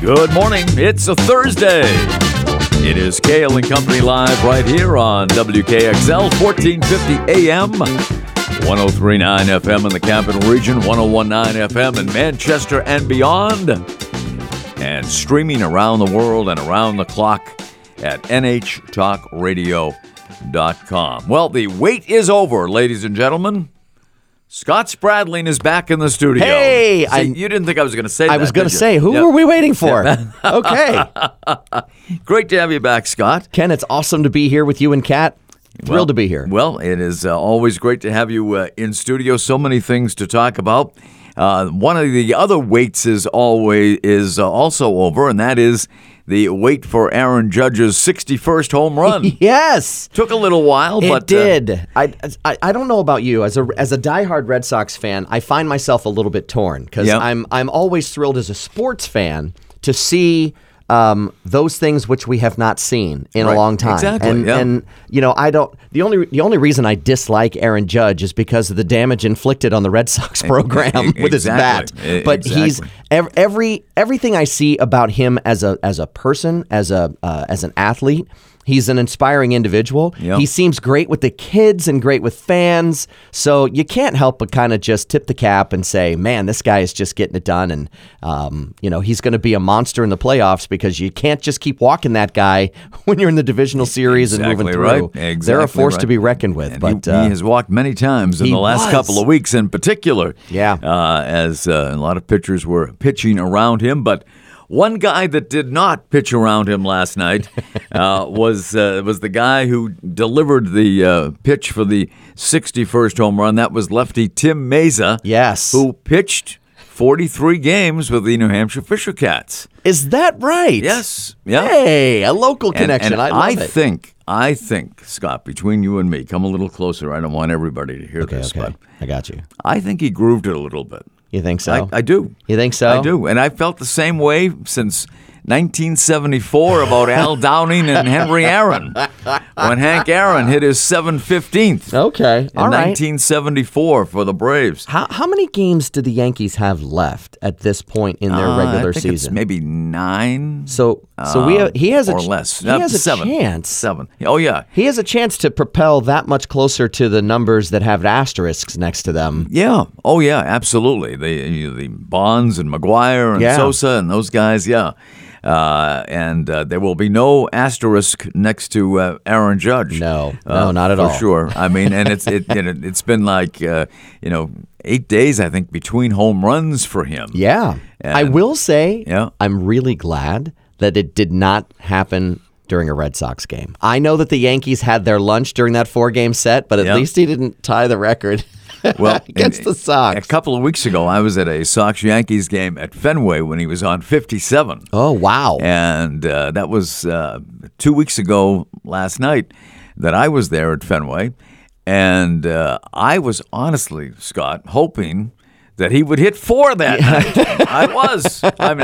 Good morning. It's a Thursday. It is Kale and Company live right here on WKXL 1450 AM, 1039 FM in the Capital Region, 1019 FM in Manchester and beyond, and streaming around the world and around the clock at nhtalkradio.com. Well, the wait is over, ladies and gentlemen. Scott Spradling is back in the studio. Hey! See, you didn't think I was going to say that, I was going to say, who were we waiting for? Yeah. Okay. Great to have you back, Scott. Ken, it's awesome to be here with you and Kat. Thrilled to be here. Well, it is always great to have you in studio. So many things to talk about. One of the other waits is also over, and that is the wait for Aaron Judge's 61st home run. Yes. Took a little while, but it did. I don't know about you. As a diehard Red Sox fan, I find myself a little bit torn because I'm always thrilled as a sports fan to see those things which we have not seen in a long time. Exactly. And you know, I don't. The only reason I dislike Aaron Judge is because of the damage inflicted on the Red Sox program with his bat. But he's everything I see about him as a person, as an athlete. He's an inspiring individual. Yep. He seems great with the kids and great with fans. So you can't help but kind of just tip the cap and say, man, this guy is just getting it done. And, he's going to be a monster in the playoffs because you can't just keep walking that guy when you're in the divisional series and moving through. Exactly. They're a force to be reckoned with. And but he has walked many times in the last couple of weeks in particular. Yeah. As a lot of pitchers were pitching around him. But one guy that did not pitch around him last night was the guy who delivered the pitch for the 61st home run. That was lefty Tim Mayza, who pitched 43 games with the New Hampshire Fisher Cats. Is that right? Yes. Yeah. Hey, a local connection. And I love it. I think, Scott, between you and me, come a little closer. I don't want everybody to hear this, but I got you. I think he grooved it a little bit. You think so? I do. You think so? I do. And I felt the same way since 1974 about Al Downing and Henry Aaron when Hank Aaron hit his 715th. Okay. All right. In 1974 for the Braves. How many games do the Yankees have left at this point in their regular season? It's maybe 9. So he has or less. He has a 7. Chance. 7. Oh yeah. He has a chance to propel that much closer to the numbers that have asterisks next to them. Yeah. Oh yeah. Absolutely. The Bonds and McGuire and Sosa and those guys. Yeah. And there will be no asterisk next to Aaron Judge. No, not at all. For sure. I mean, and it's been like 8 days I think between home runs for him. Yeah, and I will say, I'm really glad that it did not happen during a Red Sox game. I know that the Yankees had their lunch during that 4-game set, but at least he didn't tie the record. Well, against the Sox. A couple of weeks ago, I was at a Sox-Yankees game at Fenway when he was on 57. Oh, wow. And that was 2 weeks ago last night that I was there at Fenway. And I was honestly, Scott, hoping that he would hit 4 that night.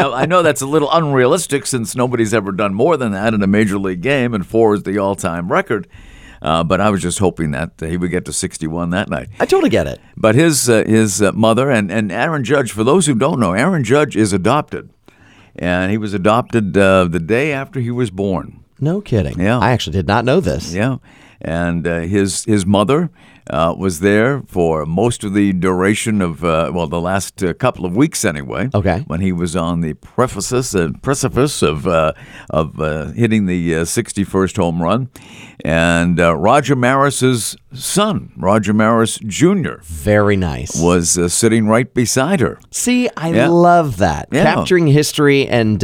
I know that's a little unrealistic since nobody's ever done more than that in a major league game, and 4 is the all-time record. But I was just hoping that he would get to 61 that night. I totally get it. But his mother and Aaron Judge, for those who don't know, Aaron Judge is adopted. And he was adopted the day after he was born. No kidding. Yeah. I actually did not know this. Yeah. And his mother was there for most of the duration of, the last couple of weeks anyway. Okay. When he was on the precipice of hitting the 61st home run. And Roger Maris's son, Roger Maris Jr. Very nice. Was sitting right beside her. See, I love that. Yeah. Capturing history and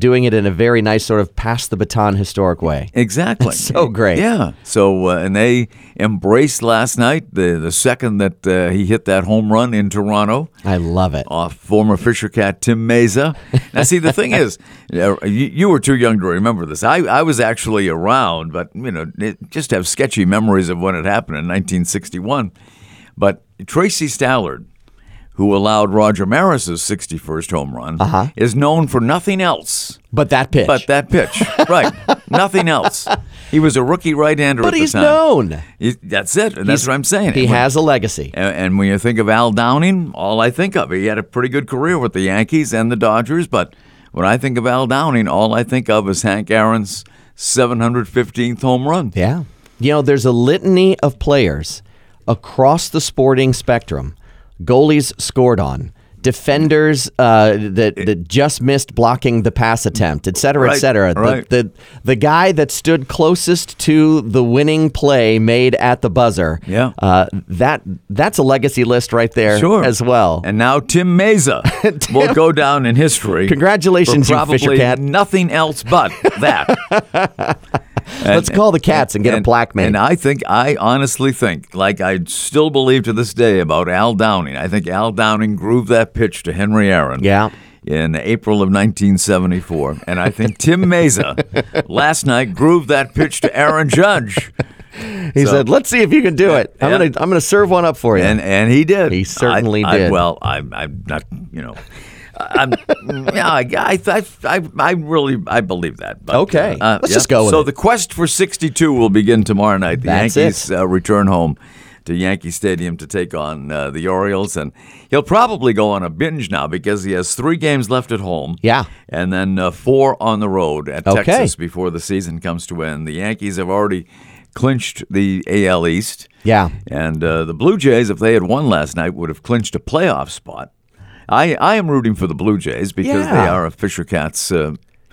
doing it in a very nice sort of pass-the-baton historic way. Exactly. That's so great. Yeah. So, and they embraced last night, the second that he hit that home run in Toronto. I love it. Off former Fisher Cat Tim Mayza. Now, see, the thing is, you were too young to remember this. I was actually around, but, just have sketchy memories of when it happened in 1961. But Tracy Stallard, who allowed Roger Maris's 61st home run, is known for nothing else. But that pitch. Right. Nothing else. He was a rookie right-hander at the time. But he's known. That's it. And that's what I'm saying. He has a legacy. And when you think of Al Downing, all I think of, he had a pretty good career with the Yankees and the Dodgers, but when I think of Al Downing, all I think of is Hank Aaron's 715th home run. Yeah. You know, there's a litany of players across the sporting spectrum goalies scored on, defenders that just missed blocking the pass attempt, et cetera, right, et cetera. Right. The guy that stood closest to the winning play made at the buzzer. Yeah. That's a legacy list right there, sure, as well. And now Tim Mayza will go down in history. Congratulations, you Fisher Cat. Nothing else but that. Let's call the Cats and get a plaque made. And I honestly think, like I still believe to this day about Al Downing, I think Al Downing grooved that pitch to Henry Aaron in April of 1974. And I think Tim Mayza last night grooved that pitch to Aaron Judge. He said, let's see if you can do it. I'm going to serve one up for you. And he did. He certainly did. I'm not. I believe that. But, okay, let's just go with it. So the quest for 62 will begin tomorrow night. The Yankees return home to Yankee Stadium to take on the Orioles, and he'll probably go on a binge now because he has 3 games left at home. Yeah, and then 4 on the road at Texas before the season comes to end. The Yankees have already clinched the AL East. Yeah, and the Blue Jays, if they had won last night, would have clinched a playoff spot. I am rooting for the Blue Jays because they are a Fisher Cats.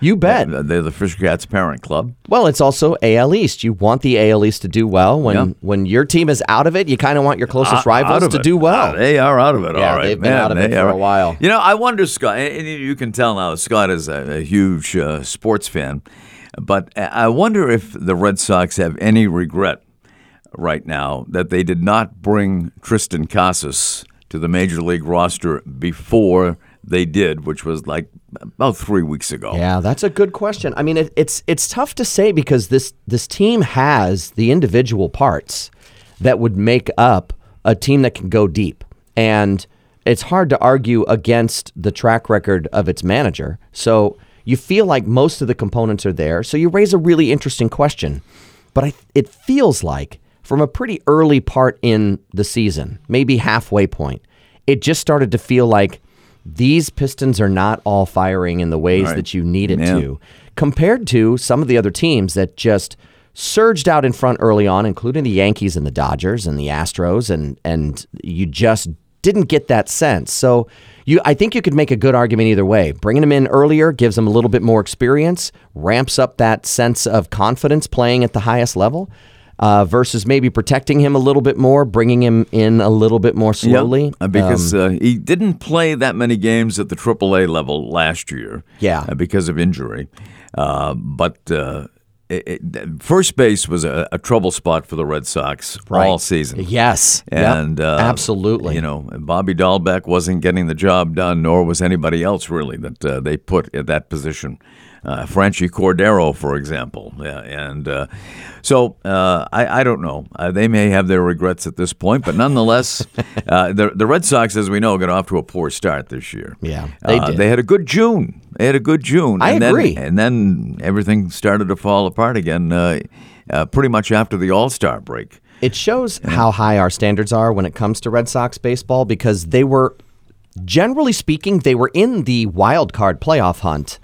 You bet. They're the Fisher Cats parent club. Well, it's also AL East. You want the AL East to do well. When your team is out of it, you kind of want your closest rivals to do well. They are out of it. Yeah, all right, they've been out of it for a while. You know, I wonder, Scott, and you can tell now, Scott is a huge sports fan, but I wonder if the Red Sox have any regret right now that they did not bring Tristan Casas to the Major League roster before they did, which was like about 3 weeks ago. Yeah, that's a good question. I mean, it's tough to say because this team has the individual parts that would make up a team that can go deep. And it's hard to argue against the track record of its manager. So you feel like most of the components are there. So you raise a really interesting question. But it feels like from a pretty early part in the season, maybe halfway point, it just started to feel like these Pistons are not all firing in the ways that you need it to, compared to some of the other teams that just surged out in front early on, including the Yankees and the Dodgers and the Astros, and you just didn't get that sense. So I think you could make a good argument either way. Bringing him in earlier gives him a little bit more experience, ramps up that sense of confidence playing at the highest level. Versus maybe protecting him a little bit more, bringing him in a little bit more slowly. Yeah, because he didn't play that many games at the AAA level last year because of injury. First base was a trouble spot for the Red Sox all season. Yes. And absolutely. You know, Bobby Dahlbeck wasn't getting the job done, nor was anybody else really that they put at that position. Franchi Cordero, for example. I don't know. They may have their regrets at this point, but nonetheless, the Red Sox, as we know, got off to a poor start this year. Yeah, they did. They had a good June. I agree. And then everything started to fall apart again pretty much after the All-Star break. It shows how high our standards are when it comes to Red Sox baseball because they were, generally speaking, they were in the wild card playoff hunt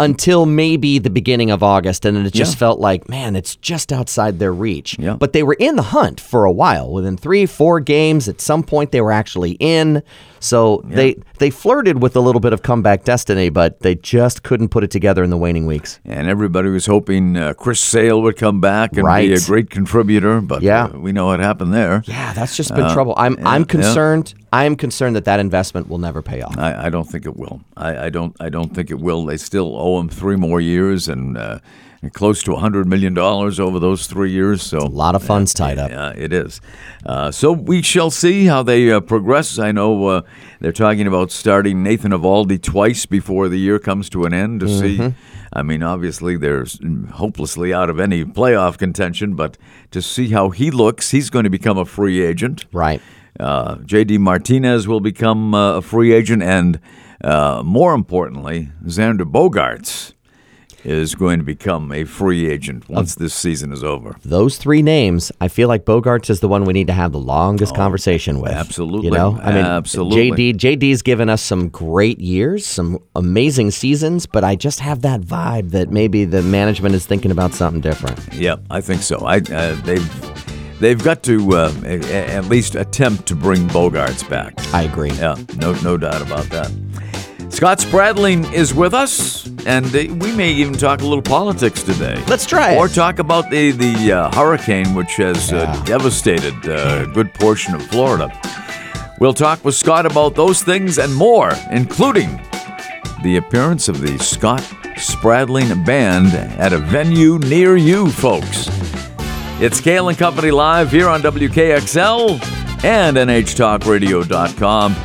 until maybe the beginning of August, and then it just felt like, man, it's just outside their reach. Yeah. But they were in the hunt for a while. Within 3-4 games, at some point they were actually in. So they flirted with a little bit of comeback destiny, but they just couldn't put it together in the waning weeks. And everybody was hoping Chris Sale would come back and be a great contributor, but we know what happened there. Yeah, that's just been trouble. I'm concerned. I am concerned that investment will never pay off. I don't think it will. I don't think it will. They still owe him 3 more years and close to $100 million over those 3 years. So it's a lot of funds tied up. It is. So we shall see how they progress. I know they're talking about starting Nathan Eovaldi twice before the year comes to an end to see. I mean, obviously, they're hopelessly out of any playoff contention, but to see how he looks, he's going to become a free agent. Right. J.D. Martinez will become a free agent, and more importantly, Xander Bogaerts is going to become a free agent once this season is over. Those three names, I feel like Bogaerts is the one we need to have the longest conversation with. Absolutely. You know? I mean, absolutely. JD's given us some great years, some amazing seasons, but I just have that vibe that maybe the management is thinking about something different. Yeah, I think so. They've got to at least attempt to bring Bogaerts back. I agree. Yeah, no doubt about that. Scott Spradling is with us, and we may even talk a little politics today. Let's try it. Or talk about the hurricane, which has devastated a good portion of Florida. We'll talk with Scott about those things and more, including the appearance of the Scott Spradling Band at a venue near you, folks. It's Cale & Company Live here on WKXL and nhtalkradio.com.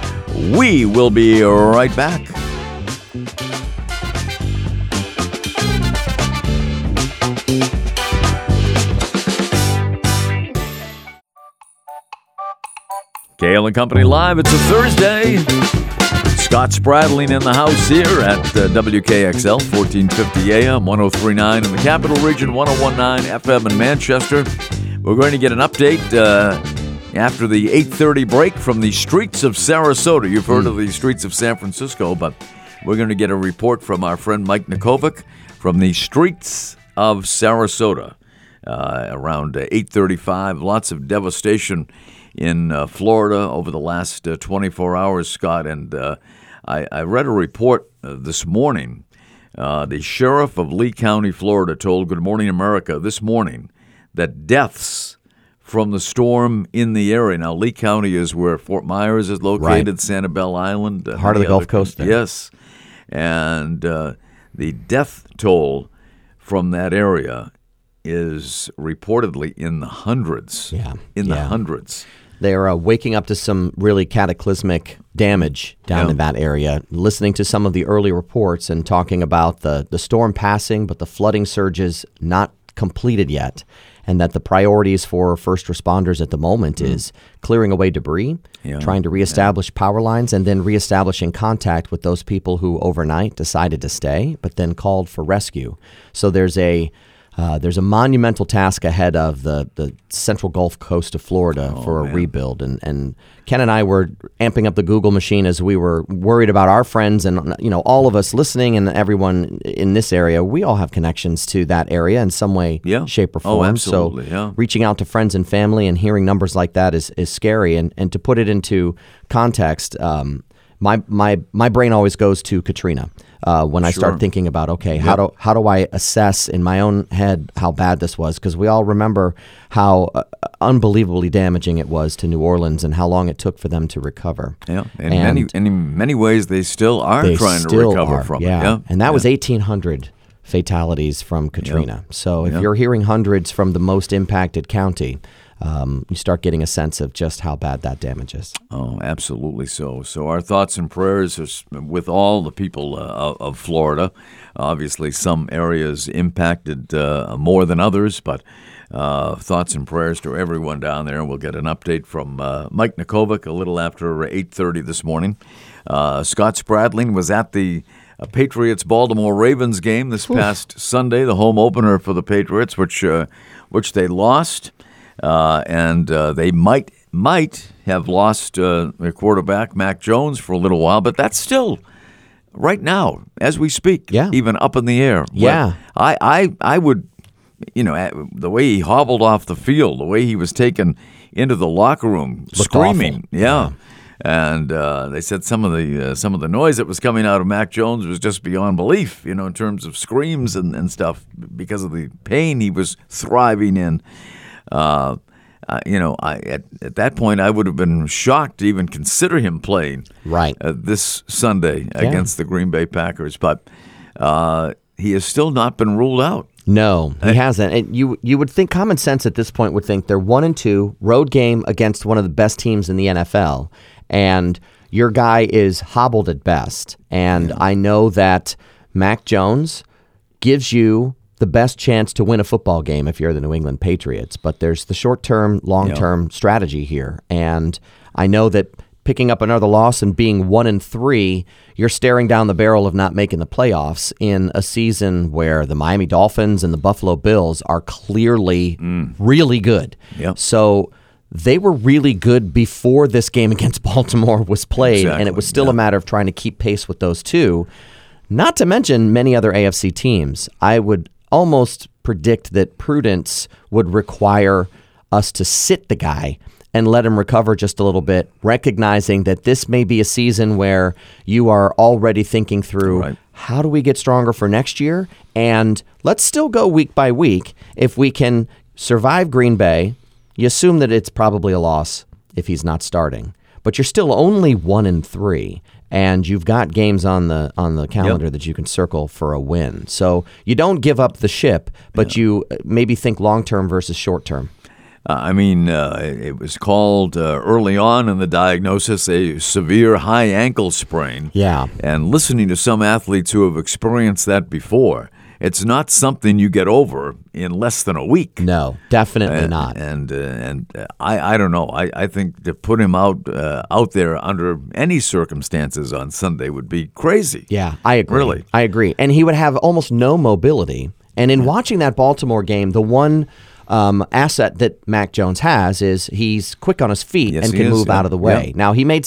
We will be right back. Cale and Company Live. It's a Thursday. Scott Spradling in the house here at WKXL, 1450 AM, 103.9 in the Capital Region, 101.9 FM in Manchester. We're going to get an update after the 8:30 break from the streets of Sarasota. You've heard of the streets of San Francisco, but we're going to get a report from our friend Mike Nikovic from the streets of Sarasota around 8:35. Lots of devastation in Florida over the last 24 hours, Scott. And I read a report this morning. The sheriff of Lee County, Florida, told Good Morning America this morning that deaths from the storm in the area. Now, Lee County is where Fort Myers is located, right. Sanibel Island. Heart of the Gulf Coast. There. Yes. And the death toll from that area is reportedly in the hundreds. Yeah. In the hundreds. They're waking up to some really cataclysmic damage down in that area, listening to some of the early reports and talking about the storm passing, but the flooding surges not completed yet. And that the priorities for first responders at the moment is clearing away debris, trying to reestablish power lines, and then reestablishing contact with those people who overnight decided to stay, but then called for rescue. So there's a monumental task ahead of the central Gulf Coast of Florida for a rebuild. And Ken and I were amping up the Google machine as we were worried about our friends and, you know, all of us listening and everyone in this area. We all have connections to that area in some way, shape, or form. Oh, absolutely. So reaching out to friends and family and hearing numbers like that is scary. And to put it into context, my brain always goes to Katrina when I start thinking about, how do I assess in my own head how bad this was? Because we all remember how unbelievably damaging it was to New Orleans and how long it took for them to recover. Yeah, and in many ways they still are trying to recover from it. Yeah, and that was 1,800 fatalities from Katrina. Yeah. So if you're hearing hundreds from the most impacted county, you start getting a sense of just how bad that damage is. Oh, absolutely so. So our thoughts and prayers are with all the people of Florida. Obviously, some areas impacted more than others, but thoughts and prayers to everyone down there. We'll get an update from Mike Nikovic a little after 8:30 this morning. Scott Spradling was at the Patriots-Baltimore Ravens game this past Sunday, the home opener for the Patriots, which they lost. And they might have lost their quarterback, Mac Jones, for a little while, but that's still, right now, as we speak, even up in the air. Yeah. I would, you know, the way he hobbled off the field, the way he was taken into the locker room, screaming. Yeah. And they said some of the noise that was coming out of Mac Jones was just beyond belief, you know, in terms of screams and stuff, because of the pain he was thriving in. At that point, I would have been shocked to even consider him playing this Sunday against the Green Bay Packers. But he has still not been ruled out. No, he hasn't. And you would think common sense at this point would think they're 1-2 road game against one of the best teams in the NFL, and your guy is hobbled at best. And I know that Mac Jones gives you the best chance to win a football game if you're the New England Patriots. But there's the short-term, long-term strategy here. And I know that picking up another loss and being 1-3, you're staring down the barrel of not making the playoffs in a season where the Miami Dolphins and the Buffalo Bills are clearly really good. Yep. So they were really good before this game against Baltimore was played, exactly. And it was still a matter of trying to keep pace with those two, not to mention many other AFC teams. I would almost predict that prudence would require us to sit the guy and let him recover just a little bit, recognizing that this may be a season where you are already thinking through, how do we get stronger for next year? And let's still go week by week. If we can survive Green Bay, you assume that it's probably a loss if he's not starting. But you're still only 1-3, and you've got games on the calendar that you can circle for a win. So you don't give up the ship, but you maybe think long-term versus short-term. I mean, it was called early on in the diagnosis a severe high ankle sprain. Yeah. And listening to some athletes who have experienced that before, it's not something you get over in less than a week. No, definitely not. And I don't know. I think to put him out there under any circumstances on Sunday would be crazy. Yeah, I agree. Really. I agree. And he would have almost no mobility. And in watching that Baltimore game, the one asset that Mac Jones has is he's quick on his feet and can move out of the way. Yeah. Now, he made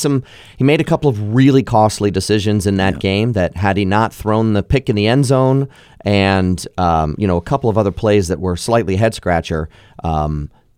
a couple of really costly decisions in that game that had he not thrown the pick in the end zone and a couple of other plays that were slightly head-scratcher,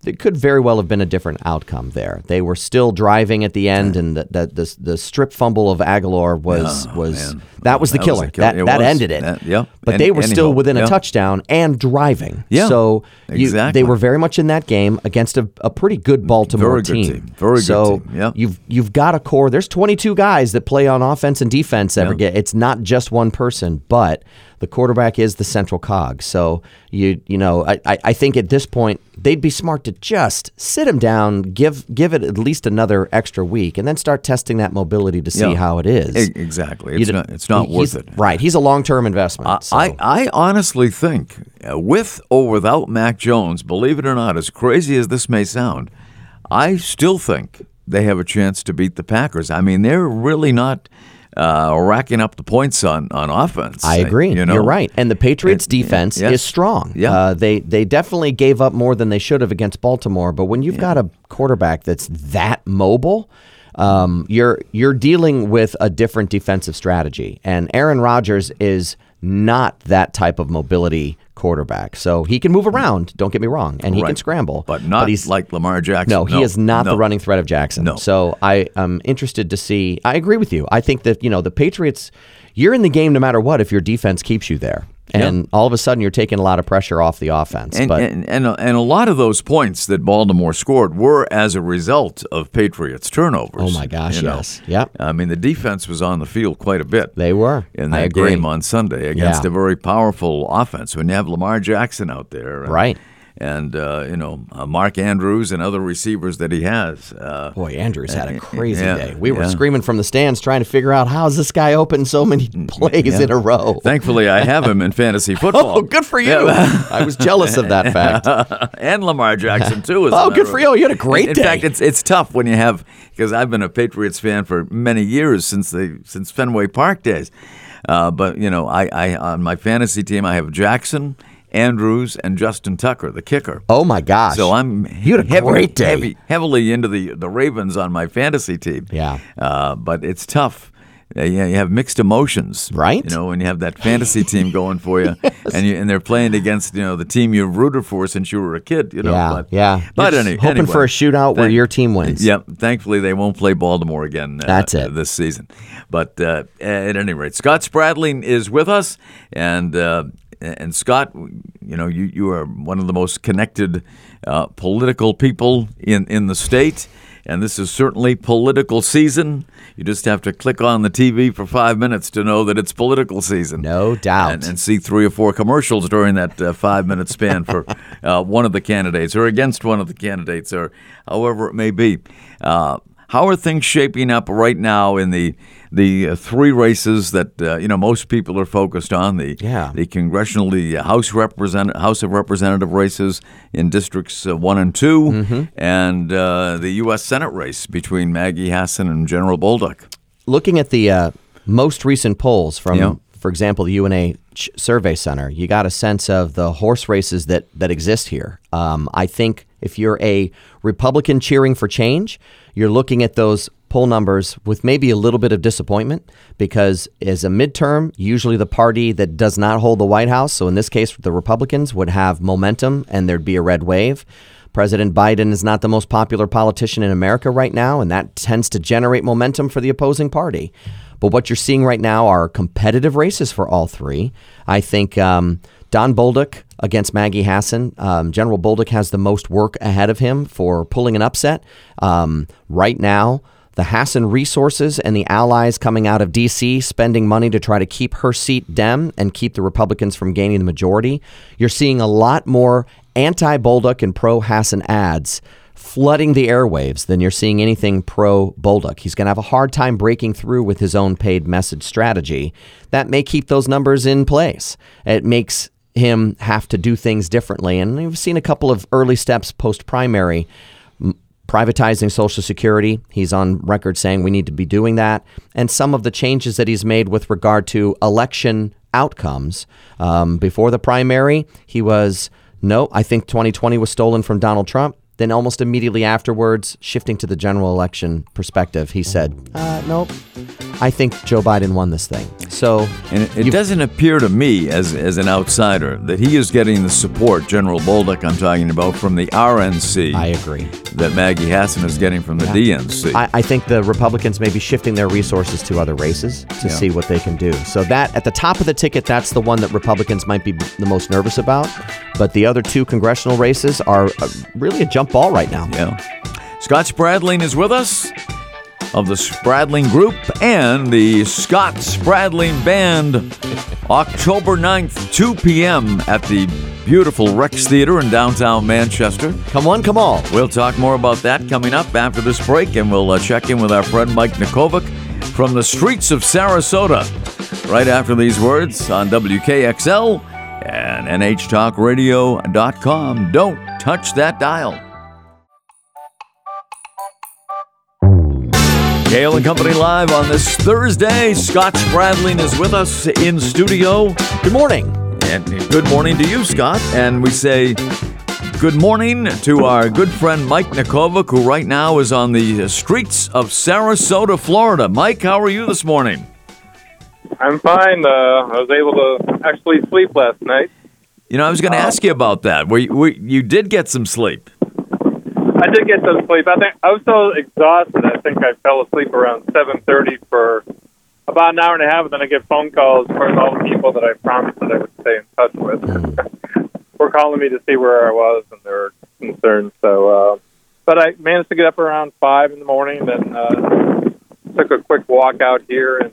it could very well have been a different outcome there. They were still driving at the end, and the strip fumble of Aguilar was the killer. That ended it. But they were still within a touchdown and driving. Yeah. So they were very much in that game against a pretty good Baltimore team. Very good team. Yeah. You've got a core. There's 22 guys that play on offense and defense every game. It's not just one person, but the quarterback is the central cog. So, I think at this point, they'd be smart to just sit him down, give it at least another extra week, and then start testing that mobility to see how it is. Exactly. It's not worth it. Right. He's a long-term investment. I honestly think, with or without Mac Jones, believe it or not, as crazy as this may sound, I still think they have a chance to beat the Packers. I mean, they're really not racking up the points on offense. I agree. You're right. And the Patriots' defense is strong. Yeah. They definitely gave up more than they should have against Baltimore, but when you've got a quarterback that's that mobile, you're dealing with a different defensive strategy. And Aaron Rodgers is not that type of mobility quarterback. So he can move around, don't get me wrong, and he can scramble. But he's like Lamar Jackson. No, he is not the running threat of Jackson. No. So I am interested to see. I agree with you. I think that, the Patriots, you're in the game no matter what if your defense keeps you there. And all of a sudden you're taking a lot of pressure off the offense. And a lot of those points that Baltimore scored were as a result of Patriots turnovers. Oh, my gosh, yes. Yep. I mean, the defense was on the field quite a bit. They were. In that game on Sunday against a very powerful offense. When you have Lamar Jackson out there. Right. And, Mark Andrews and other receivers that he has. Boy, Andrews had a crazy day. We were screaming from the stands trying to figure out, how is this guy open so many plays in a row? Thankfully, I have him in fantasy football. Oh, good for you. Yeah. I was jealous of that fact. And Lamar Jackson, too. Oh, good for you. You had a great day. In fact, it's tough when you have, because I've been a Patriots fan for many years since Fenway Park days. But, I on my fantasy team, I have Jackson, Andrews, and Justin Tucker, the kicker. Oh, my gosh. So I'm heavily into the Ravens on my fantasy team. Yeah. But it's tough. You have mixed emotions. Right. When you have that fantasy team going for you, and they're playing against, the team you've rooted for since you were a kid. But hoping for a shootout where your team wins. Yeah. Thankfully, they won't play Baltimore again this season. But at any rate, Scott Spradling is with us, and Scott, you are one of the most connected political people in the state, and this is certainly political season. You just have to click on the TV for 5 minutes to know that it's political season. No doubt. And see 3 or 4 commercials during that 5-minute span for one of the candidates or against one of the candidates or however it may be. How are things shaping up right now in the the three races that most people are focused on, the congressional, the House of Representative races in districts 1 and 2, mm-hmm. and the U.S. Senate race between Maggie Hassan and General Bolduc. Looking at the most recent polls from, for example, the UNA Survey Center, you got a sense of the horse races that exist here. I think if you're a Republican cheering for change, you're looking at those poll numbers with maybe a little bit of disappointment, because as a midterm, usually the party that does not hold the White House, so in this case the Republicans, would have momentum and there'd be a red wave. President Biden is not the most popular politician in America right now, and that tends to generate momentum for the opposing party. But what you're seeing right now are competitive races for all three. I think Don Bolduc against Maggie Hassan. General Bolduc has the most work ahead of him for pulling an upset. Right now, the Hassan resources and the allies coming out of D.C. spending money to try to keep her seat Dem and keep the Republicans from gaining the majority. You're seeing a lot more anti-Bolduc and pro-Hassan ads flooding the airwaves than you're seeing anything pro-Bolduc. He's going to have a hard time breaking through with his own paid message strategy. That may keep those numbers in place. It makes him have to do things differently. And we've seen a couple of early steps post-primary. Privatizing Social Security, he's on record saying we need to be doing that. And some of the changes that he's made with regard to election outcomes. Before the primary, he was, I think 2020 was stolen from Donald Trump. Then almost immediately afterwards, shifting to the general election perspective, he said, nope, I think Joe Biden won this thing. So, and it doesn't appear to me as an outsider that he is getting the support, General Bolduc I'm talking about, from the RNC. I agree. That Maggie Hassan is getting from the DNC. I think the Republicans may be shifting their resources to other races to see what they can do. So that, at the top of the ticket, that's the one that Republicans might be the most nervous about. But the other two congressional races are really a jump ball right now. Yeah. Scott Spradling is with us of the Spradling Group and the Scott Spradling Band, October 9th, 2 p.m. at the beautiful Rex Theater in downtown Manchester. Come one, come all. We'll talk more about that coming up after this break, and we'll check in with our friend Mike Nikovic from the streets of Sarasota right after these words on WKXL and nhtalkradio.com. Don't touch that dial. Gale and Company live on this Thursday. Scott Spradling is with us in studio. Good morning. And good morning to you, Scott. And we say good morning to our good friend Mike Nikovic, who right now is on the streets of Sarasota, Florida. Mike, how are you this morning? I'm fine. I was able to actually sleep last night. I was going to ask you about that. You did get some sleep. I did get some sleep. I was so exhausted, I think I fell asleep around 7:30 for about an hour and a half, and then I get phone calls from all the people that I promised that I would stay in touch with. Were calling me to see where I was, and they were concerned. So, but I managed to get up around 5 in the morning, and took a quick walk out here, and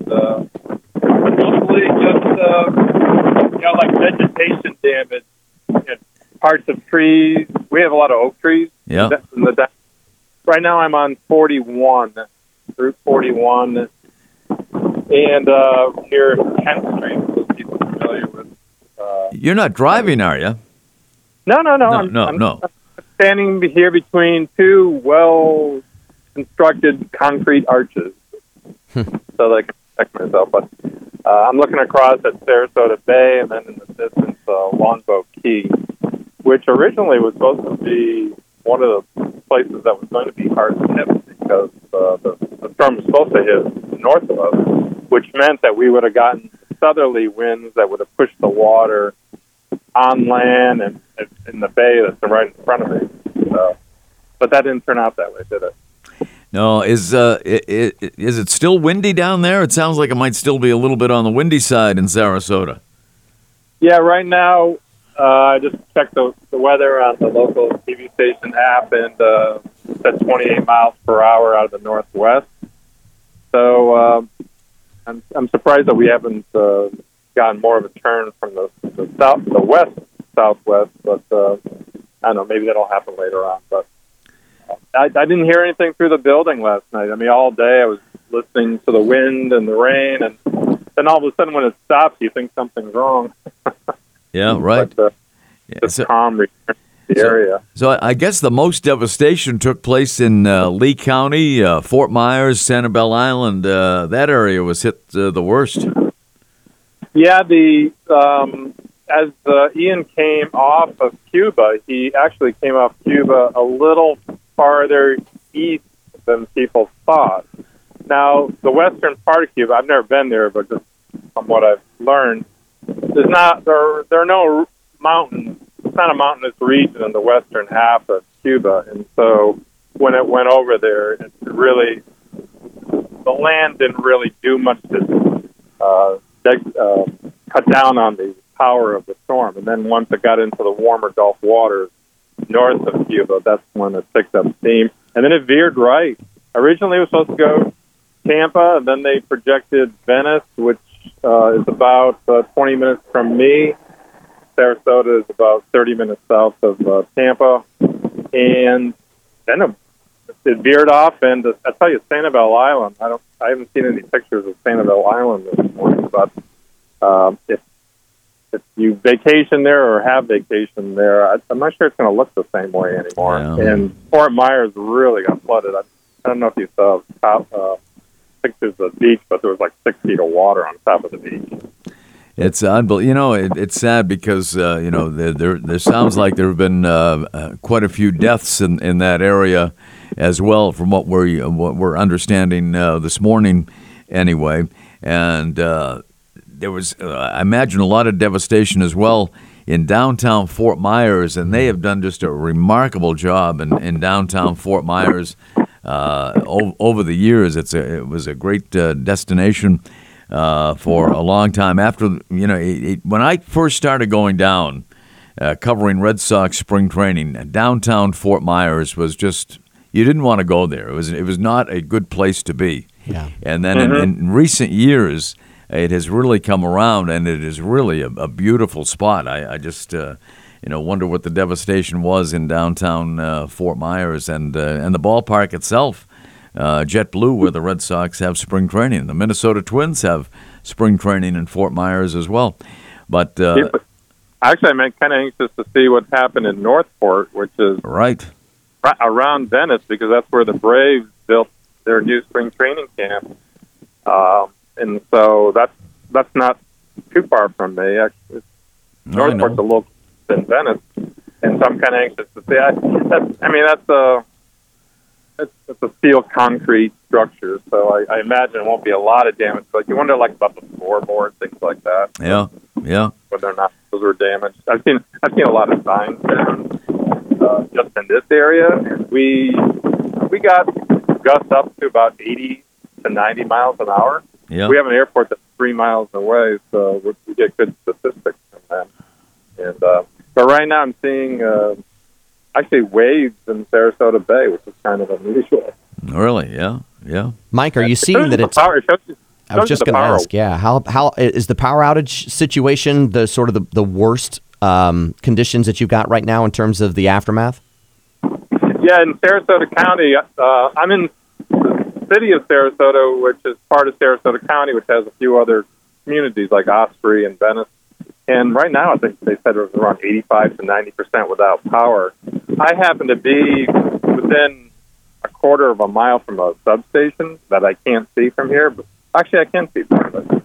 mostly just, like vegetation damage and parts of trees. We have a lot of oak trees. Yeah. Right now I'm on 41, Route 41, and near Kent Street, so people are familiar with. You're not driving, are you? No. I'm standing here between two well-constructed concrete arches, so that I can protect myself. But I'm looking across at Sarasota Bay, and then in the distance, Longboat Key, which originally was supposed to be one of the places that was going to be hard hit because the storm was supposed to hit north of us, which meant that we would have gotten southerly winds that would have pushed the water on land and in the bay that's right in front of me. But that didn't turn out that way, did it? No. Is it still windy down there? It sounds like it might still be a little bit on the windy side in Sarasota. Yeah, right now. I just checked the weather on the local TV station app, and that's 28 miles per hour out of the northwest. So I'm surprised that we haven't gotten more of a turn from the west southwest. But I don't know, maybe that'll happen later on. But I didn't hear anything through the building last night. I mean, all day I was listening to the wind and the rain, and then all of a sudden when it stops, you think something's wrong. Yeah, right. But it's calm return to the area. So I guess the most devastation took place in Lee County, Fort Myers, Sanibel Island. That area was hit the worst. Yeah, as Ian came off of Cuba, he actually came off Cuba a little farther east than people thought. Now, the western part of Cuba, I've never been there, but just from what I've learned, there are no mountains. It's not a mountainous region in the western half of Cuba, and so when it went over there, the land didn't really do much to cut down on the power of the storm. And then once it got into the warmer Gulf waters north of Cuba, that's when it picked up steam. And then it veered right. Originally, it was supposed to go Tampa, and then they projected Venice, which is about 20 minutes from me. Sarasota is about 30 minutes south of Tampa. And then it veered off, and I tell you, Sanibel Island, I haven't seen any pictures of Sanibel Island this morning, but if you vacation there or have vacation there, I'm not sure it's going to look the same way anymore. Yeah. And Fort Myers really got flooded. I don't know if you saw pictures of the beach, but there was like 6 feet of water on top of the beach. It's unbelievable. You know, it's sad because there sounds like there have been quite a few deaths in that area as well, from what we're understanding this morning, anyway. And there was, I imagine, a lot of devastation as well in downtown Fort Myers, and they have done just a remarkable job in downtown Fort Myers. Over the years, it was a great destination for a long time. After when I first started going down, covering Red Sox spring training, downtown Fort Myers was just, you didn't want to go there. It was not a good place to be. Yeah. And then in recent years, it has really come around, and it is really a beautiful spot. I just wonder what the devastation was in downtown Fort Myers and the ballpark itself, JetBlue, where the Red Sox have spring training. The Minnesota Twins have spring training in Fort Myers as well. But actually, I'm kind of anxious to see what's happened in North Fort, which is right around Venice, because that's where the Braves built their new spring training camp, and so that's not too far from me. Actually, North Fort's a little in Venice, and so I'm kind of anxious to see. It's a steel concrete structure, so I imagine it won't be a lot of damage, but you wonder about the floorboard, things like that. Yeah. Whether or not those were damaged. I've seen a lot of signs down just in this area, and we got gusts up to about 80 to 90 miles an hour. Yeah. We have an airport that's 3 miles away, so we get good statistics from that. And but right now I'm seeing actually waves in Sarasota Bay, which is kind of unusual. Really? Yeah. Mike, are you seeing that it's? I was just going to ask. Yeah, how is the power outage situation? The sort of the worst conditions that you've got right now in terms of the aftermath. Yeah, in Sarasota County, I'm in the city of Sarasota, which is part of Sarasota County, which has a few other communities like Osprey and Venice. And right now, I think they said it was around 85 to 90% without power. I happen to be within a quarter of a mile from a substation that I can't see from here. But actually, I can see from it.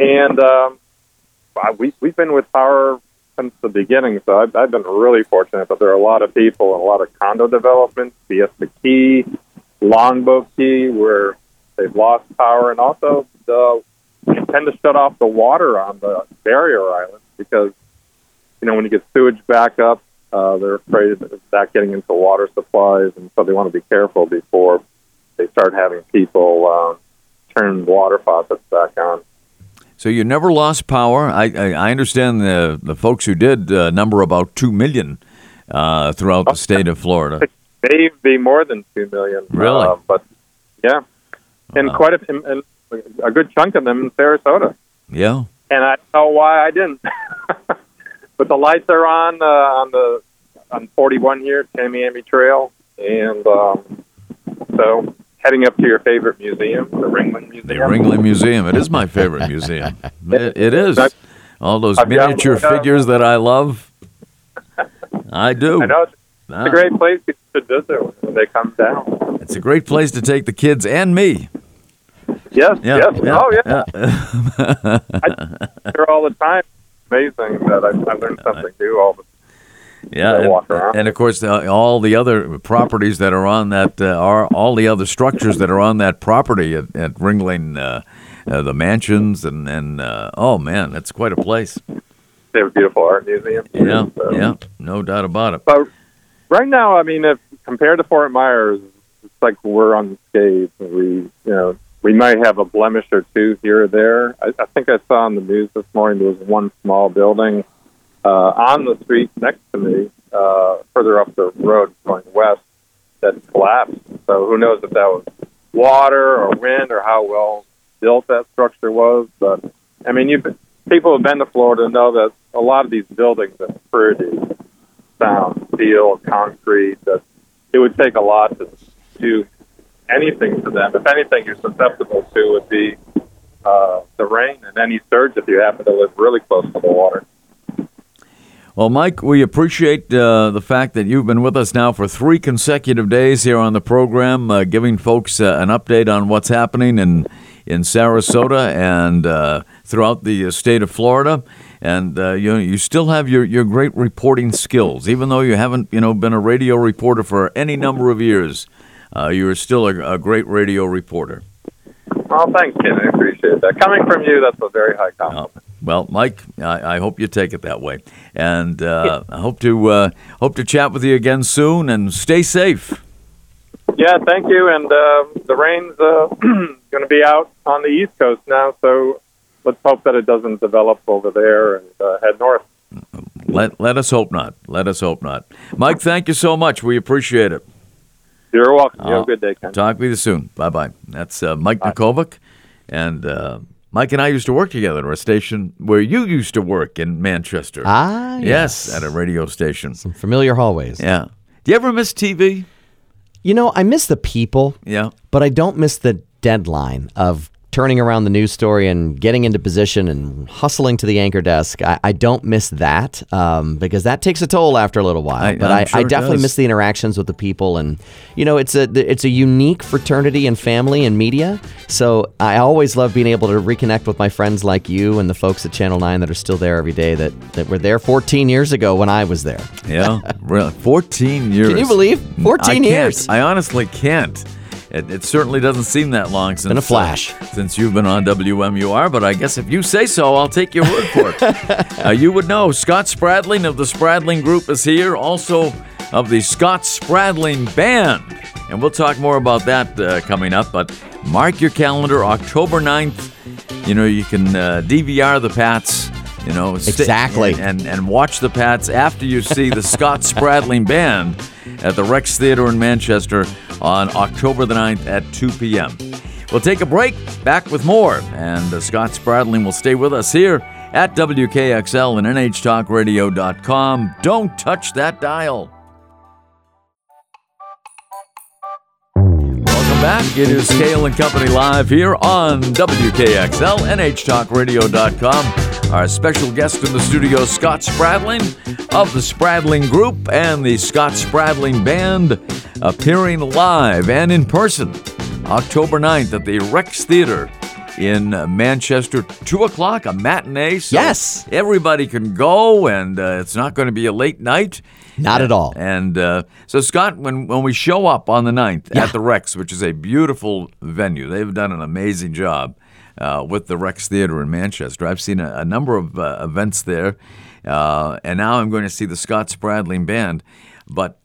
And we've been with power since the beginning, so I've been really fortunate. But there are a lot of people and a lot of condo developments, Fiesta Key, Longboat Key, where they've lost power, and also the tend to shut off the water on the barrier island because, when you get sewage back up, they're afraid of that getting into water supplies, and so they want to be careful before they start having people turn water faucets back on. So you never lost power. I understand the folks who did number about 2 million throughout the state of Florida. Maybe more than 2 million. Really? But, yeah. And quite a few. A good chunk of them in Sarasota. Yeah. And I don't know why I didn't. But the lights are on 41 here, Tamiami Trail. And so heading up to your favorite museum, the Ringling Museum. The Ringling Museum. It is my favorite museum. It is. All those miniature figures that I love. I do. I know. It's a great place to visit when they come down. It's a great place to take the kids and me. Yes. I hear all the time. It's amazing that I learn something new all the time. And of course, all the other properties that are on that are all the other structures that are on that property at Ringling, the mansions, and oh man, that's quite a place. They have a beautiful art museum. Yeah, no doubt about it. But right now, I mean, if compared to Fort Myers, it's like we're unscathed. We might have a blemish or two here or there. I think I saw on the news this morning there was one small building on the street next to me, further up the road going west, that collapsed. So who knows if that was water or wind or how well built that structure was. But, I mean, people who have been to Florida know that a lot of these buildings are pretty sound, steel, concrete, that it would take a lot to do anything to them. If anything you're susceptible to would be the rain and any surge if you happen to live really close to the water. Well, Mike, we appreciate the fact that you've been with us now for 3 consecutive days here on the program, giving folks an update on what's happening in Sarasota and throughout the state of Florida. And you still have your great reporting skills, even though you haven't been a radio reporter for any number of years. You are still a great radio reporter. Well, thanks, Ken. I appreciate that. Coming from you, that's a very high compliment. Well, Mike, I hope you take it that way, and I hope to chat with you again soon. And stay safe. Yeah, thank you. And the rain's going to be out on the East Coast now, so let's hope that it doesn't develop over there and head north. Let us hope not. Mike, thank you so much. We appreciate it. You're welcome. You have a good day, Ken. Talk with you soon. Bye. That's Mike Nikovic, and. Mike and I used to work together at a station where you used to work in Manchester. Yes. At a radio station. Some familiar hallways. Yeah. Do you ever miss TV? I miss the people. Yeah. But I don't miss the deadline of turning around the news story and getting into position and hustling to the anchor desk. I don't miss that because that takes a toll after a little while. I definitely miss the interactions with the people. And, it's a unique fraternity and family and media. So I always love being able to reconnect with my friends like you and the folks at Channel 9 that are still there every day that were there 14 years ago when I was there. Yeah, really. 14 years. Can you believe? 14 years. I honestly can't. It certainly doesn't seem that long since in a flash since you've been on WMUR, but I guess if you say so, I'll take your word for it. You would know Scott Spradling of the Spradling Group is here, also of the Scott Spradling Band, and we'll talk more about that coming up. But mark your calendar, October 9th. You can DVR the Pats. Exactly, and watch the Pats after you see the Scott Spradling Band at the Rex Theater in Manchester on October the 9th at 2 p.m. We'll take a break, back with more, and Scott Spradling will stay with us here at WKXL and nhtalkradio.com. Don't touch that dial. Welcome back. It is Cale and Company live here on WKXL, nhtalkradio.com. Our special guest in the studio, Scott Spradling of the Spradling Group and the Scott Spradling Band, appearing live and in person October 9th at the Rex Theater in Manchester, 2 o'clock, a matinee. So yes. Everybody can go, and it's not going to be a late night. Not at all. And so, Scott, when we show up on the 9th at the Rex, which is a beautiful venue, they've done an amazing job. With the Rex Theater in Manchester. I've seen a number of events there, and now I'm going to see the Scott Spradling Band. But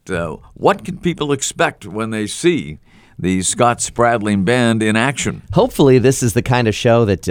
what can people expect when they see the Scott Spradling Band in action? Hopefully this is the kind of show that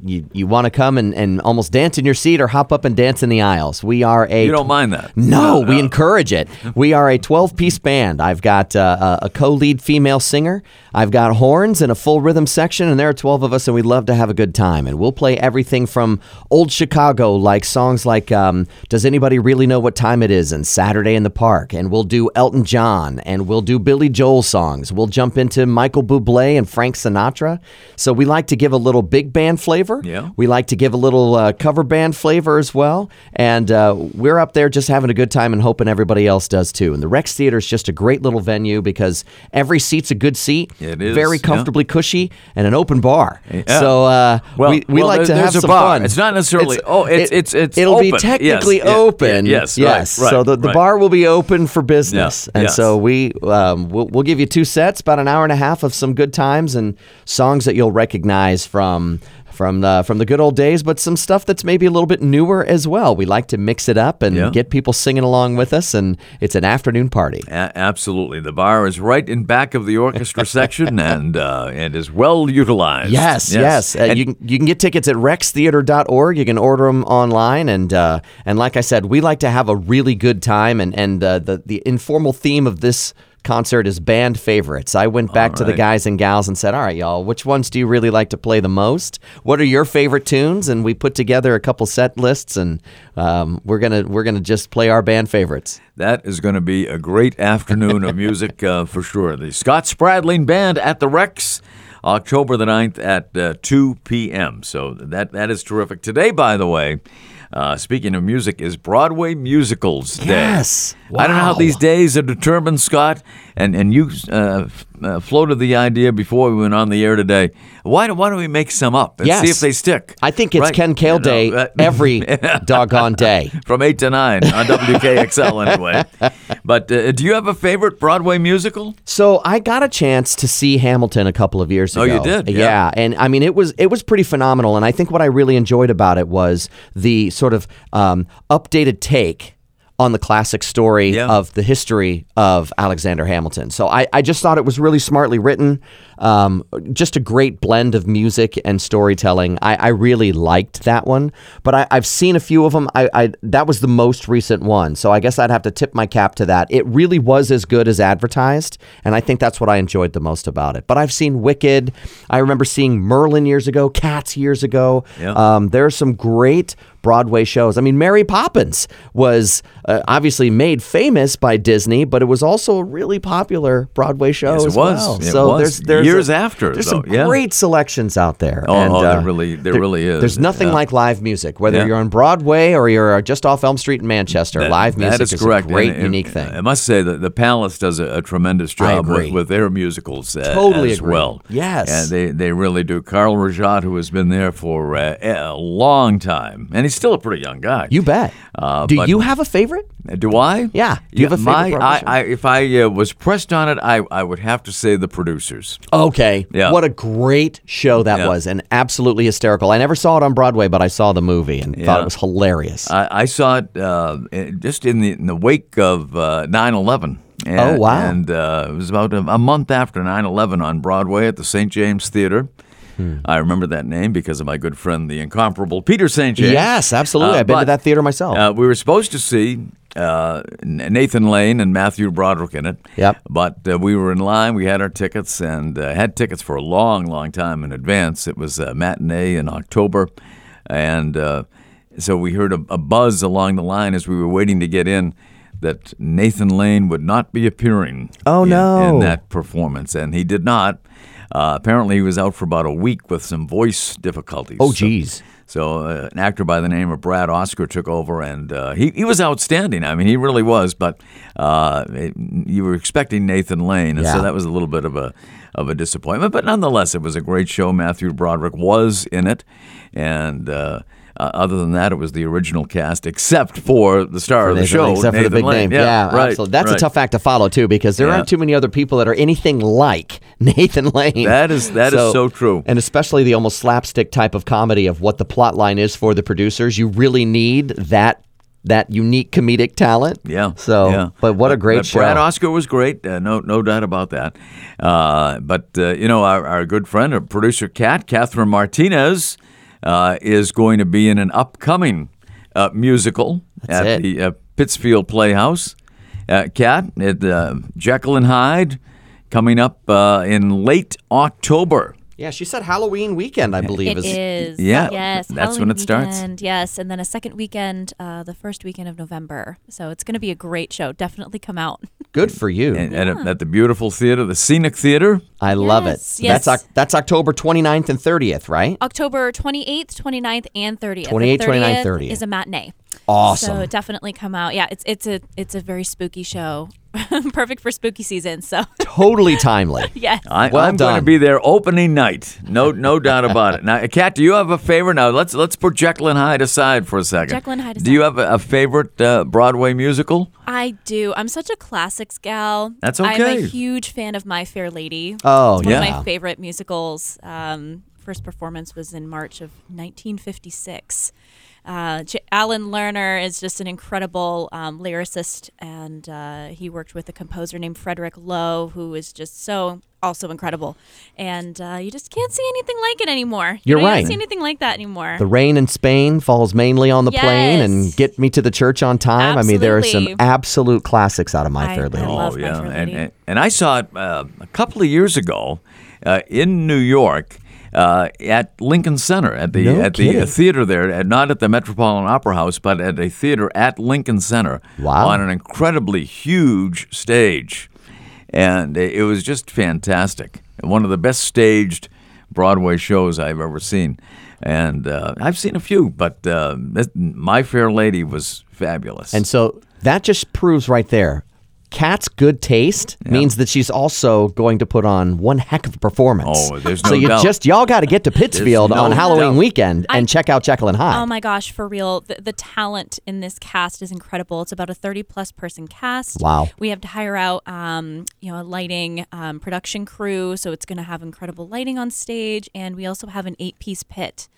you want to come and almost dance in your seat or hop up and dance in the aisles. We are a... You don't mind that? No, we encourage it. We are a 12-piece band. I've got a co-lead female singer. I've got horns and a full rhythm section, and there are 12 of us, and we'd love to have a good time. And we'll play everything from old Chicago, like songs like Does Anybody Really Know What Time It Is? And Saturday in the Park. And we'll do Elton John, and we'll do Billy Joel songs. We'll jump jump into Michael Bublé and Frank Sinatra. So we like to give a little big band flavor. Yeah. We like to give a little cover band flavor as well. And we're up there just having a good time and hoping everybody else does too. And the Rex Theater is just a great little venue because every seat's a good seat. It is. Very comfortably cushy and an open bar. Yeah. So we like to have some fun. It's not necessarily, it'll be technically open. Yes. Right, so the bar will be open for business. Yeah. And so we'll give you two sets, about an hour and a half of some good times and songs that you'll recognize from the good old days, but some stuff that's maybe a little bit newer as well. We like to mix it up and get people singing along with us, and it's an afternoon party. Absolutely. The bar is right in back of the orchestra section and is well utilized. Yes. You can get tickets at rextheater.org. You can order them online, and like I said, we like to have a really good time, and the informal theme of this concert is band favorites. I went back to the guys and gals and said, all right, y'all, which ones do you really like to play the most? What are your favorite tunes? And we put together a couple set lists, and we're gonna just play our band favorites. That is going to be a great afternoon of music for sure. The Scott Spradling Band at the Rex, October the 9th at 2 p.m. So that is terrific. Today, by the way, speaking of music, is Broadway Musicals Day. Yes. Wow. I don't know how these days are determined, Scott, and you floated the idea before we went on the air today. Why don't we make some up and see if they stick? I think it's Ken Kale Day every doggone day. From 8 to 9 on WKXL anyway. But do you have a favorite Broadway musical? So I got a chance to see Hamilton a couple of years ago. Oh, you did? Yeah. And I mean, it was pretty phenomenal. And I think what I really enjoyed about it was the sort of updated take on the classic story of the history of Alexander Hamilton. So I just thought it was really smartly written, just a great blend of music and storytelling. I really liked that one, but I've seen a few of them. That was the most recent one, so I guess I'd have to tip my cap to that. It really was as good as advertised, and I think that's what I enjoyed the most about it. But I've seen Wicked. I remember seeing Merlin years ago, Cats years ago. Yeah. There are some great Broadway shows. I mean, Mary Poppins was obviously made famous by Disney, but it was also a really popular Broadway show as well. So there's years after. There's some great selections out there. There really is. There's nothing like live music, whether you're on Broadway or you're just off Elm Street in Manchester. Live music is a great, unique thing. I must say that the Palace does a tremendous job with their musicals as well. Yes. They really do. Carl Rajat, who has been there for a long time, and he's still a pretty young guy. You bet. Do you have a favorite? Do I? Yeah. Do you have a favorite? If I was pressed on it, I would have to say The Producers. Okay. Yeah. What a great show that was, and absolutely hysterical. I never saw it on Broadway, but I saw the movie and thought it was hilarious. I saw it just in the wake of 9/11. Oh, wow. And it was about a month after 9/11 on Broadway at the St. James Theater. I remember that name because of my good friend, the incomparable Peter St. James. Yes, absolutely. I've been to that theater myself. We were supposed to see Nathan Lane and Matthew Broderick in it. Yep. But we were in line. We had our tickets and had tickets for a long, long time in advance. It was a matinee in October. And so we heard a buzz along the line as we were waiting to get in that Nathan Lane would not be appearing in that performance. And he did not. Apparently, he was out for about a week with some voice difficulties. Oh, geez. So an actor by the name of Brad Oscar took over, and he was outstanding. I mean, he really was, but you were expecting Nathan Lane, and so that was a little bit of a disappointment. But nonetheless, it was a great show. Matthew Broderick was in it, and other than that, it was the original cast, except for the star of the show, except for the big name. Yeah, right, absolutely. That's a tough act to follow too, because there aren't too many other people that are anything like Nathan Lane. That is so true, and especially the almost slapstick type of comedy of what the plot line is for The Producers. You really need that unique comedic talent. Yeah. So, but what a great show! Brad Oscar was great. No doubt about that. But you know, our good friend, our producer, Catherine Martinez. Is going to be in an upcoming musical the Pittsfield Playhouse. Cat at Jekyll and Hyde coming up in late October. Yeah, she said Halloween weekend, I believe. It is. Yeah, yes, that's Halloween when it starts. Weekend, yes, and then a second weekend, the first weekend of November. So it's going to be a great show. Definitely come out. Good for you. And at the beautiful theater, the Scenic Theater. I love it. Yes. That's October 29th and 30th, right? October 28th, 29th, and 30th. 28th, 29th, 30th. Is a matinee. Awesome. So definitely come out. Yeah, it's a very spooky show. Perfect for spooky season. So totally timely. Yes. I'm going to be there opening night. No doubt about it. Now, Kat, do you have a favorite? Now, let's put Jekyll and Hyde aside for a second. Jekyll and Hyde aside. Do you have a favorite Broadway musical? I do. I'm such a classics gal. That's okay. I'm a huge fan of My Fair Lady. Oh, it's one of my favorite musicals. First performance was in March of 1956. Alan Lerner is just an incredible lyricist, and he worked with a composer named Frederick Lowe, who is just also incredible. And you just can't see anything like it anymore. You can't see anything like that anymore. The rain in Spain falls mainly on the plain, and Get Me to the Church on Time. Absolutely. I mean, there are some absolute classics out of My Fair Lady. My Fair Lady. And I saw it a couple of years ago in New York. At Lincoln Center, at the theater there, not at the Metropolitan Opera House, but at a theater at Lincoln Center on an incredibly huge stage. And it was just fantastic. One of the best staged Broadway shows I've ever seen. And I've seen a few, but My Fair Lady was fabulous. And so that just proves right there, Kat's good taste means that she's also going to put on one heck of a performance. Oh, there's no doubt. So y'all got to get to Pittsfield on Halloween weekend and check out Jekyll and Hyde. Oh my gosh, for real. The talent in this cast is incredible. It's about a 30-plus person cast. Wow. We have to hire out a lighting production crew, so it's going to have incredible lighting on stage, and we also have an 8-piece pit.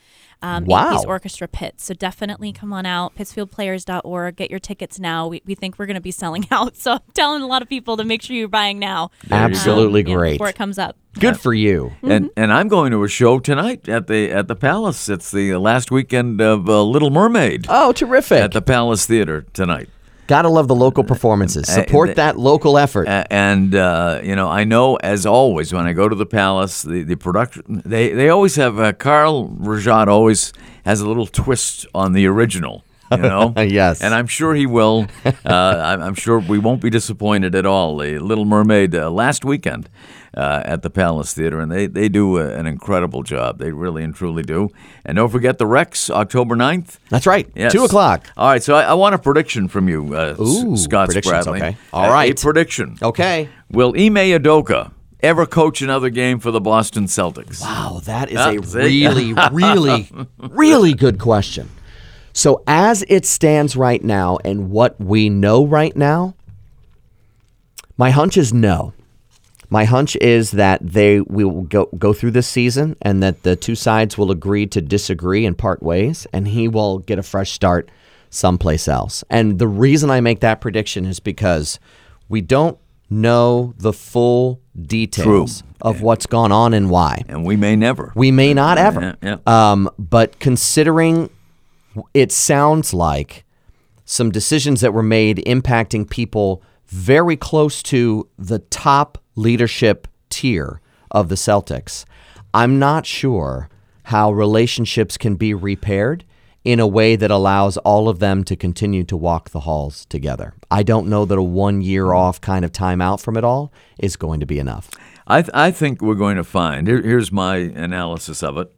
Wow. Orchestra pits. So definitely come on out, pittsfieldplayers.org. Get your tickets now. We think we're going to be selling out. So I'm telling a lot of people to make sure you're buying now. Absolutely great. Before it comes up. Good for you. Mm-hmm. And I'm going to a show tonight at the Palace. It's the last weekend of Little Mermaid. Oh, terrific. At the Palace Theater tonight. Got to love the local performances. Support that local effort. And, I know, as always, when I go to the Palace, the production, they always have, Carl Rajat always has a little twist on the original, Yes. And I'm sure he will. I'm sure we won't be disappointed at all. The Little Mermaid last weekend at the Palace Theater, and they do an incredible job. They really and truly do. And don't forget the Rex, October 9th. That's right. Yes. 2 o'clock. All right, so I want a prediction from you, Scott Spradling. Okay. All right. A prediction. Okay. Will Ime Udoka ever coach another game for the Boston Celtics? Wow, that is a really, really, really good question. So as it stands right now and what we know right now, my hunch is no. My hunch is that we will go through this season and that the two sides will agree to disagree and part ways, and he will get a fresh start someplace else. And the reason I make that prediction is because we don't know the full details of what's gone on and why. And we may never. We may not ever. Yeah. But considering it sounds like some decisions that were made impacting people very close to the top leadership tier of the Celtics. I'm not sure how relationships can be repaired in a way that allows all of them to continue to walk the halls together. I don't know that a 1 year off kind of timeout from it all is going to be enough. I think we're going to find, here's my analysis of it,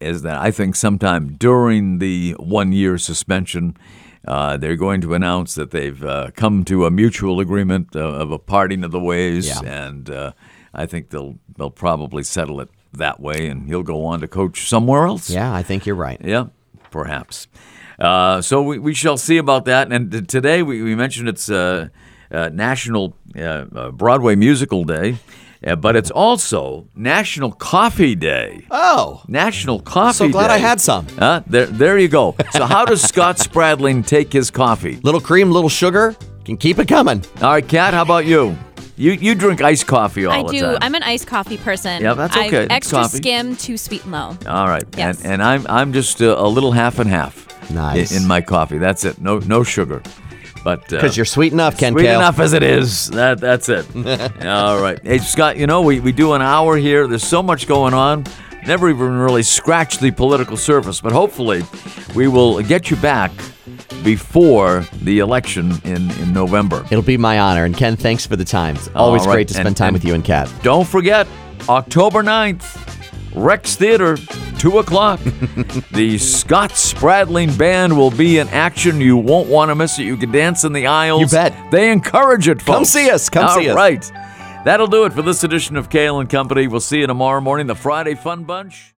is that I think sometime during the 1 year suspension, they're going to announce that they've come to a mutual agreement of a parting of the ways, and I think they'll probably settle it that way, and he'll go on to coach somewhere else. Yeah, I think you're right. Yeah, perhaps. So we shall see about that. And today we mentioned it's National Broadway Musical Day. Yeah, but it's also National Coffee Day. Oh. National Coffee Day. So glad I had some. There you go. So how does Scott Spradling take his coffee? Little cream, little sugar. Can keep it coming. All right, Kat, how about you? You drink iced coffee all the time. I do. I'm an iced coffee person. Yeah, that's okay. Extra skim, too sweet and low. All right. Yes. And I'm just a little half and half. Nice. In my coffee. That's it. No sugar. Because you're sweet enough, Ken Kale. Sweet enough as it is. That's it. All right. Hey, Scott, we do an hour here. There's so much going on. Never even really scratched the political surface. But hopefully we will get you back before the election in November. It'll be my honor. And Ken, thanks for the time. It's always great to spend time with you and Kat. Don't forget, October 9th, Rex Theater, 2 o'clock. The Scott Spradling Band will be in action. You won't want to miss it. You can dance in the aisles. You bet. They encourage it, folks. Come see us. All right. That'll do it for this edition of Kale and Company. We'll see you tomorrow morning, the Friday Fun Bunch.